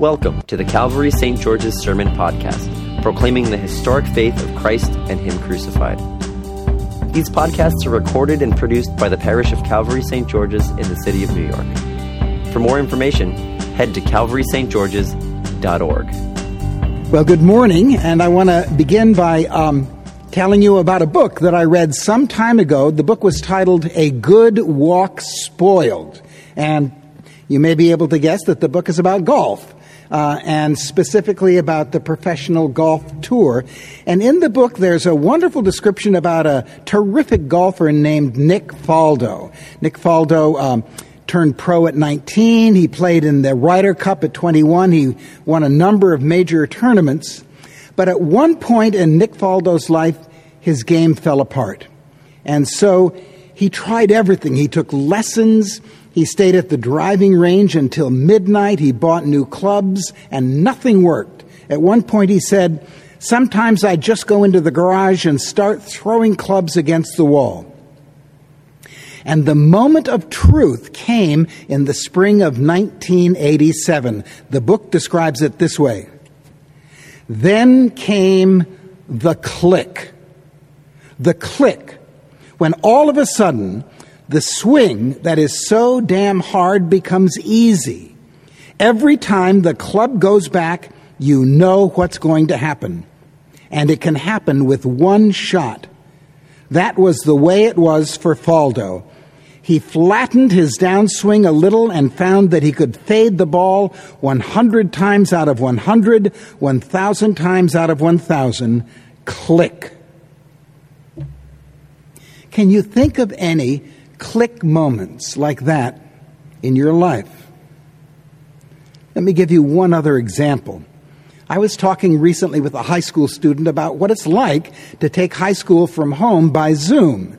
Welcome to the Calvary St. George's Sermon Podcast, proclaiming the historic faith of Christ and Him crucified. These podcasts are recorded and produced by the parish of Calvary St. George's in the city of New York. For more information, head to calvarystgeorges.org. Well, good morning, and I want to begin by telling you about a book that I read some time ago. The book was titled A Good Walk Spoiled, and you may be able to guess that the book is about golf. And specifically about the professional golf tour. And in the book, there's a wonderful description about a terrific golfer named Nick Faldo. Nick Faldo turned pro at 19. He played in the Ryder Cup at 21. He won a number of major tournaments. But at one point in Nick Faldo's life, his game fell apart. And so he tried everything. He took lessons. He stayed at the driving range until midnight. He bought new clubs, and nothing worked. At one point he said, "Sometimes I just go into the garage and start throwing clubs against the wall." And the moment of truth came in the spring of 1987. The book describes it this way. Then came the click. The click, when all of a sudden, the swing that is so damn hard becomes easy. Every time the club goes back, you know what's going to happen. And it can happen with one shot. That was the way it was for Faldo. He flattened his downswing a little and found that he could fade the ball 100 times out of 100, 1,000 times out of 1,000. Click. Can you think of any click moments like that in your life? Let me give you one other example. I was talking recently with a high school student about what it's like to take high school from home by Zoom.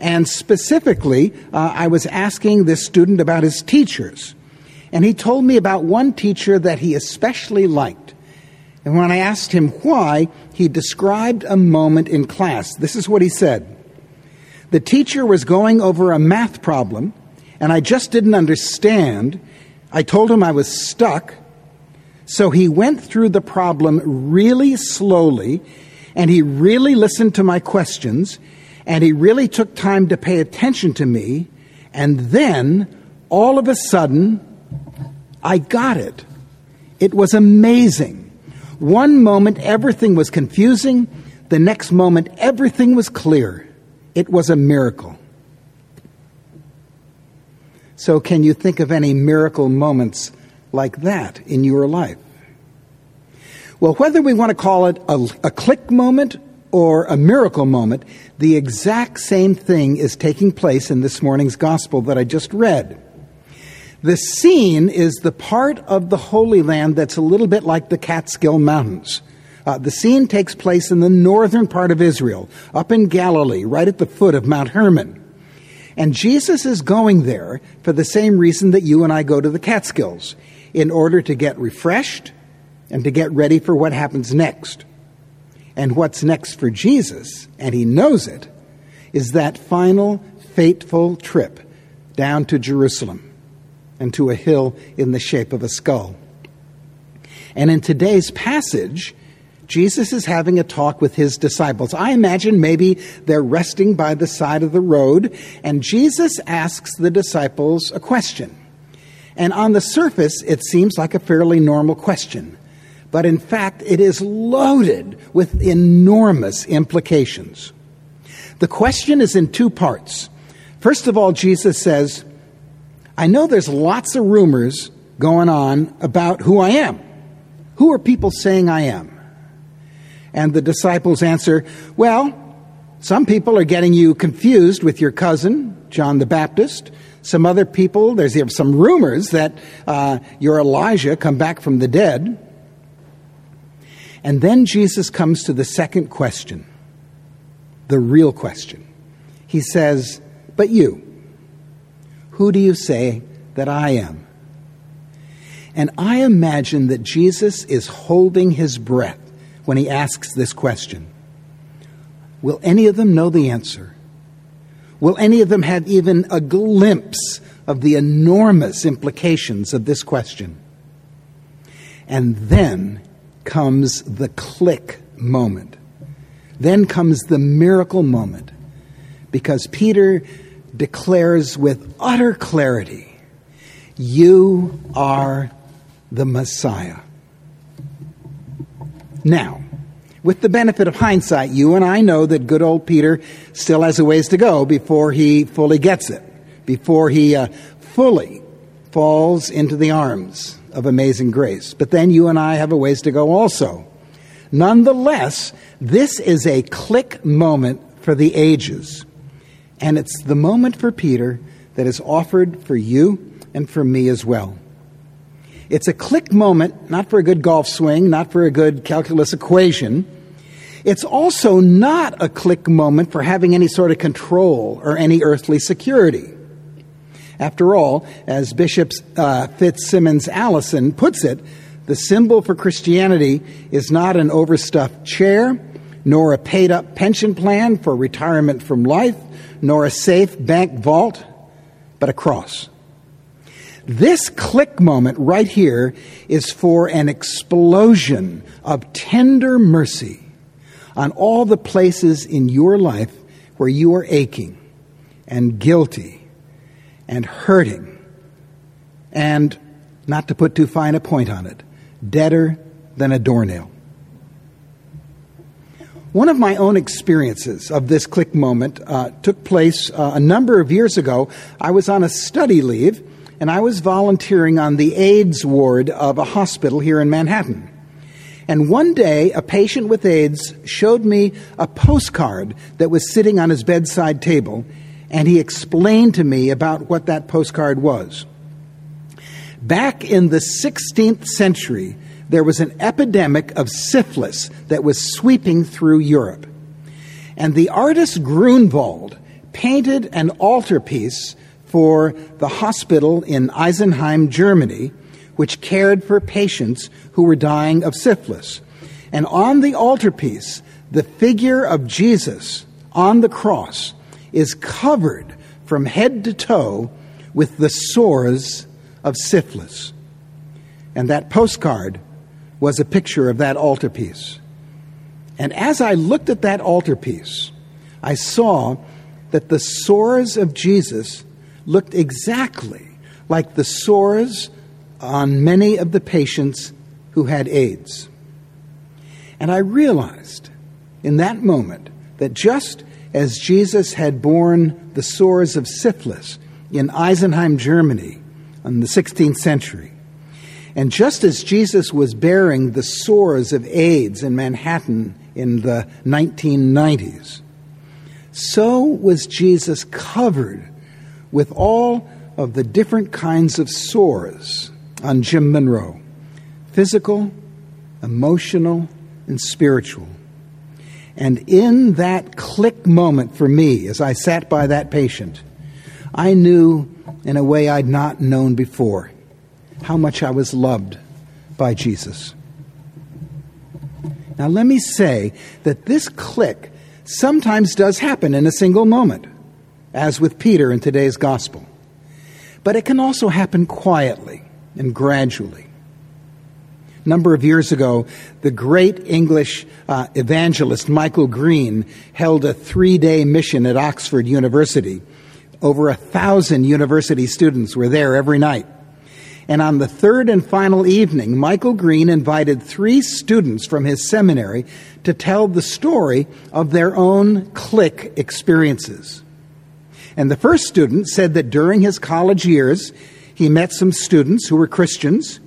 And specifically, I was asking this student about his teachers. And he told me about one teacher that he especially liked. And when I asked him why, he described a moment in class. This is what he said. The teacher was going over a math problem, and I just didn't understand. I told him I was stuck, so he went through the problem really slowly, and he really listened to my questions, and he really took time to pay attention to me, and then, all of a sudden, I got it. It was amazing. One moment, everything was confusing. The next moment, everything was clear. It was a miracle. So can you think of any miracle moments like that in your life? Well, whether we want to call it a click moment or a miracle moment, the exact same thing is taking place in this morning's gospel that I just read. The scene is the part of the Holy Land that's a little bit like the Catskill Mountains. The scene takes place in the northern part of Israel, up in Galilee, right at the foot of Mount Hermon. And Jesus is going there for the same reason that you and I go to the Catskills, in order to get refreshed and to get ready for what happens next. And what's next for Jesus, and he knows it, is that final fateful trip down to Jerusalem and to a hill in the shape of a skull. And in today's passage, Jesus is having a talk with his disciples. I imagine maybe they're resting by the side of the road, and Jesus asks the disciples a question. And on the surface, it seems like a fairly normal question. But in fact, it is loaded with enormous implications. The question is in two parts. First of all, Jesus says, I know there's lots of rumors going on about who I am. Who are people saying I am? And the disciples answer, well, some people are getting you confused with your cousin, John the Baptist. Some other people, there's some rumors that you're Elijah, come back from the dead. And then Jesus comes to the second question, the real question. He says, but you, who do you say that I am? And I imagine that Jesus is holding his breath when he asks this question. Will any of them know the answer? Will any of them have even a glimpse of the enormous implications of this question? And then comes the click moment. Then comes the miracle moment, because Peter declares with utter clarity, "You are the Messiah." Now, with the benefit of hindsight, you and I know that good old Peter still has a ways to go before he fully gets it, before he fully falls into the arms of Amazing Grace. But then you and I have a ways to go also. Nonetheless, this is a click moment for the ages. And it's the moment for Peter that is offered for you and for me as well. It's a click moment, not for a good golf swing, not for a good calculus equation. It's also not a click moment for having any sort of control or any earthly security. After all, as Bishop Fitzsimmons Allison puts it, the symbol for Christianity is not an overstuffed chair, nor a paid-up pension plan for retirement from life, nor a safe bank vault, but a cross. This click moment right here is for an explosion of tender mercy on all the places in your life where you are aching and guilty and hurting and, not to put too fine a point on it, deader than a doornail. One of my own experiences of this click moment took place a number of years ago. I was on a study leave, and I was volunteering on the AIDS ward of a hospital here in Manhattan. And one day, a patient with AIDS showed me a postcard that was sitting on his bedside table, and he explained to me about what that postcard was. Back in the 16th century, there was an epidemic of syphilis that was sweeping through Europe. And the artist Grünewald painted an altarpiece for the hospital in Isenheim, Germany, which cared for patients who were dying of syphilis. And on the altarpiece, the figure of Jesus on the cross is covered from head to toe with the sores of syphilis. And that postcard was a picture of that altarpiece. And as I looked at that altarpiece, I saw that the sores of Jesus looked exactly like the sores on many of the patients who had AIDS. And I realized in that moment that just as Jesus had borne the sores of syphilis in Isenheim, Germany, in the 16th century, and just as Jesus was bearing the sores of AIDS in Manhattan in the 1990s, so was Jesus covered with all of the different kinds of sores on Jim Monroe, physical, emotional, and spiritual. And in that click moment for me, as I sat by that patient, I knew in a way I'd not known before how much I was loved by Jesus. Now, let me say that this click sometimes does happen in a single moment, as with Peter in today's gospel. But it can also happen quietly and gradually. A number of years ago, the great English evangelist Michael Green held a 3-day mission at Oxford University. Over 1,000 university students were there every night. And on the third and final evening, Michael Green invited 3 students from his seminary to tell the story of their own click experiences. And the first student said that during his college years, he met some students who were Christians.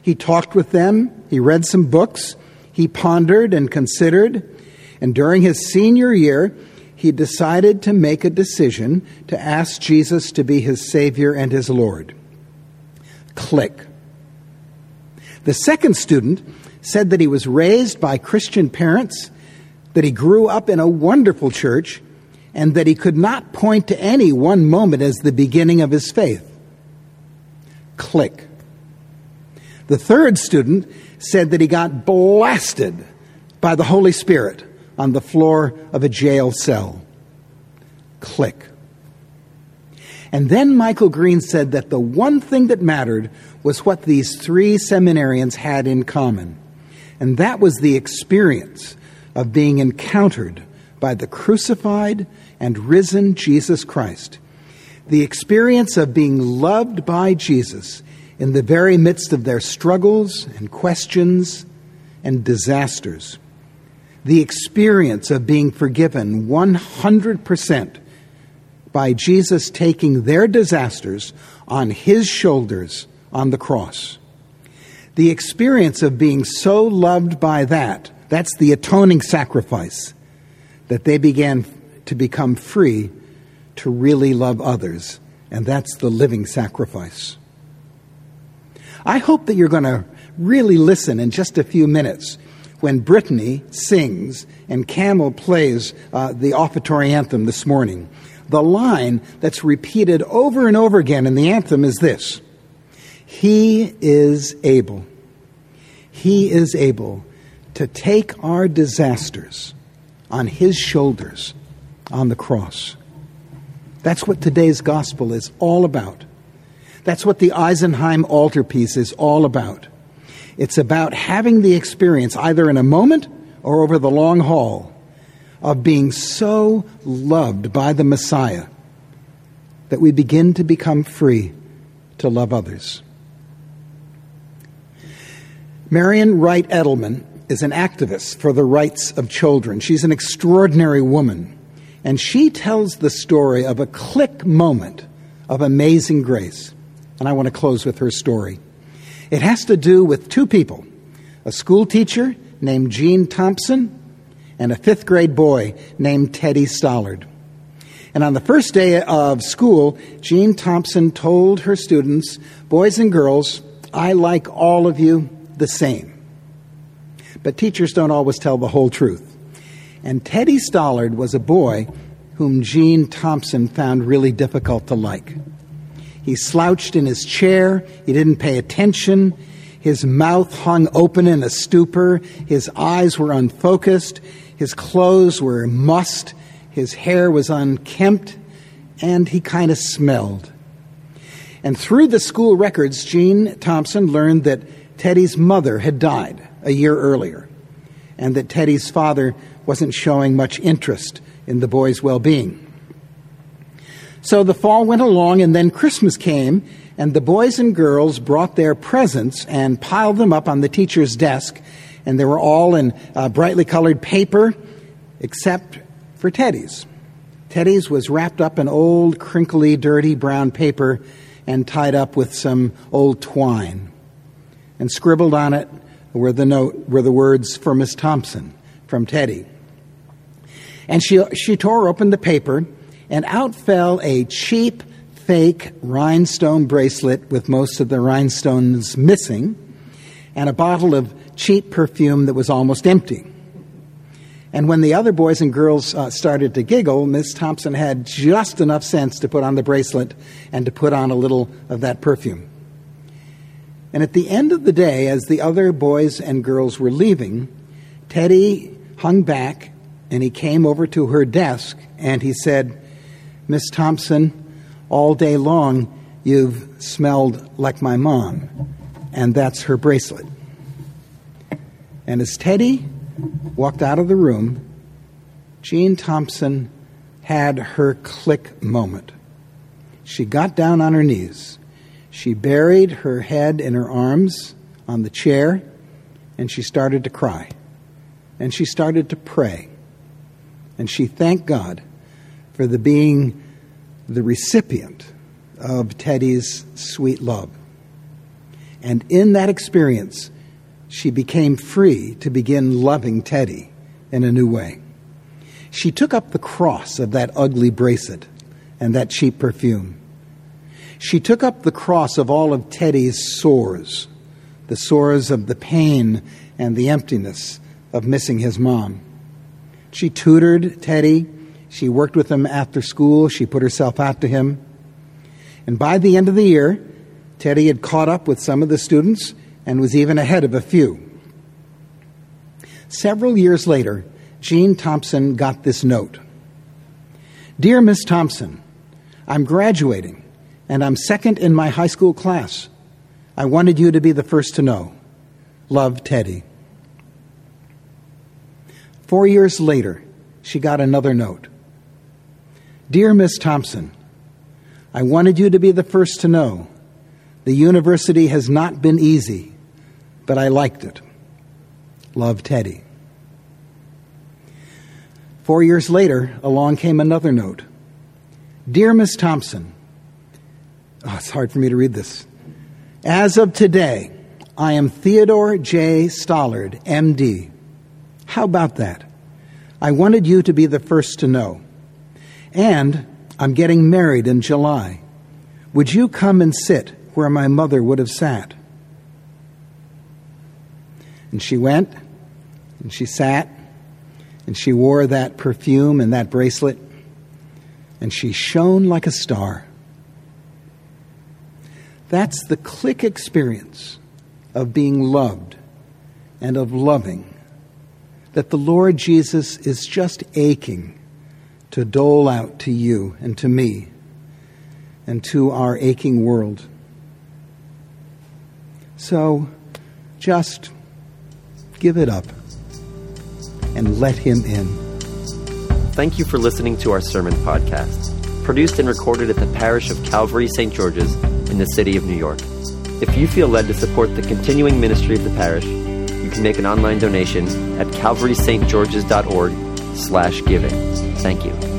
He talked with them. He read some books. He pondered and considered. And during his senior year, he decided to make a decision to ask Jesus to be his Savior and his Lord. Click. The second student said that he was raised by Christian parents, that he grew up in a wonderful church, and that he could not point to any one moment as the beginning of his faith. Click. The third student said that he got blasted by the Holy Spirit on the floor of a jail cell. Click. And then Michael Green said that the one thing that mattered was what these three seminarians had in common. And that was the experience of being encountered by the crucified and risen Jesus Christ. The experience of being loved by Jesus in the very midst of their struggles and questions and disasters. The experience of being forgiven 100% by Jesus taking their disasters on his shoulders on the cross. The experience of being so loved by that, that's the atoning sacrifice, that they began to become free to really love others, and that's the living sacrifice. I hope that you're going to really listen in just a few minutes when Brittany sings and Camel plays the offertory anthem this morning. The line that's repeated over and over again in the anthem is this: He is able. He is able to take our disasters on his shoulders on the cross. That's what today's gospel is all about. That's what the Isenheim altarpiece is all about. It's about having the experience, either in a moment or over the long haul, of being so loved by the Messiah that we begin to become free to love others. Marian Wright Edelman is an activist for the rights of children. She's an extraordinary woman, and she tells the story of a click moment of Amazing Grace. And I want to close with her story. It has to do with two people, a school teacher named Jean Thompson and a fifth grade boy named Teddy Stollard. And on the first day of school, Jean Thompson told her students, boys and girls, I like all of you the same. But teachers don't always tell the whole truth. And Teddy Stollard was a boy whom Jean Thompson found really difficult to like. He slouched in his chair. He didn't pay attention. His mouth hung open in a stupor. His eyes were unfocused. His clothes were mussed. His hair was unkempt. And he kind of smelled. And through the school records, Jean Thompson learned that Teddy's mother had died a year earlier, and that Teddy's father wasn't showing much interest in the boy's well-being. So the fall went along, and then Christmas came, and the boys and girls brought their presents and piled them up on the teacher's desk, and they were all in brightly colored paper, except for Teddy's. Teddy's was wrapped up in old, crinkly, dirty brown paper and tied up with some old twine. And scribbled on it were the words, "For Miss Thompson," from Teddy. And she tore open the paper, and out fell a cheap, fake rhinestone bracelet with most of the rhinestones missing, and a bottle of cheap perfume that was almost empty. And when the other boys and girls started to giggle, Miss Thompson had just enough sense to put on the bracelet and to put on a little of that perfume. And at the end of the day, as the other boys and girls were leaving, Teddy hung back and he came over to her desk and he said, "Miss Thompson, all day long you've smelled like my mom, and that's her bracelet." And as Teddy walked out of the room, Jean Thompson had her click moment. She got down on her knees. She buried her head in her arms on the chair, and she started to cry. And she started to pray. And she thanked God for being the recipient of Teddy's sweet love. And in that experience, she became free to begin loving Teddy in a new way. She took up the cross of that ugly bracelet and that cheap perfume. She took up the cross of all of Teddy's sores, the sores of the pain and the emptiness of missing his mom. She tutored Teddy. She worked with him after school. She put herself out to him. And by the end of the year, Teddy had caught up with some of the students and was even ahead of a few. Several years later, Jean Thompson got this note. "Dear Miss Thompson, I'm graduating, and I'm second in my high school class. I wanted you to be the first to know. Love, Teddy." 4 years later, she got another note. "Dear Miss Thompson, I wanted you to be the first to know. The university has not been easy, but I liked it. Love, Teddy." 4 years later, along came another note. "Dear Miss Thompson," oh, it's hard for me to read this. "As of today, I am Theodore J. Stollard, MD. How about that? I wanted you to be the first to know. And I'm getting married in July. Would you come and sit where my mother would have sat?" And she went, and she sat, and she wore that perfume and that bracelet, and she shone like a star. That's the click experience of being loved and of loving, that the Lord Jesus is just aching to dole out to you and to me and to our aching world. So just give it up and let him in. Thank you for listening to our sermon podcast, produced and recorded at the parish of Calvary St. George's in the city of New York. If you feel led to support the continuing ministry of the parish, you can make an online donation at calvarystgeorges.org/giving. Thank you.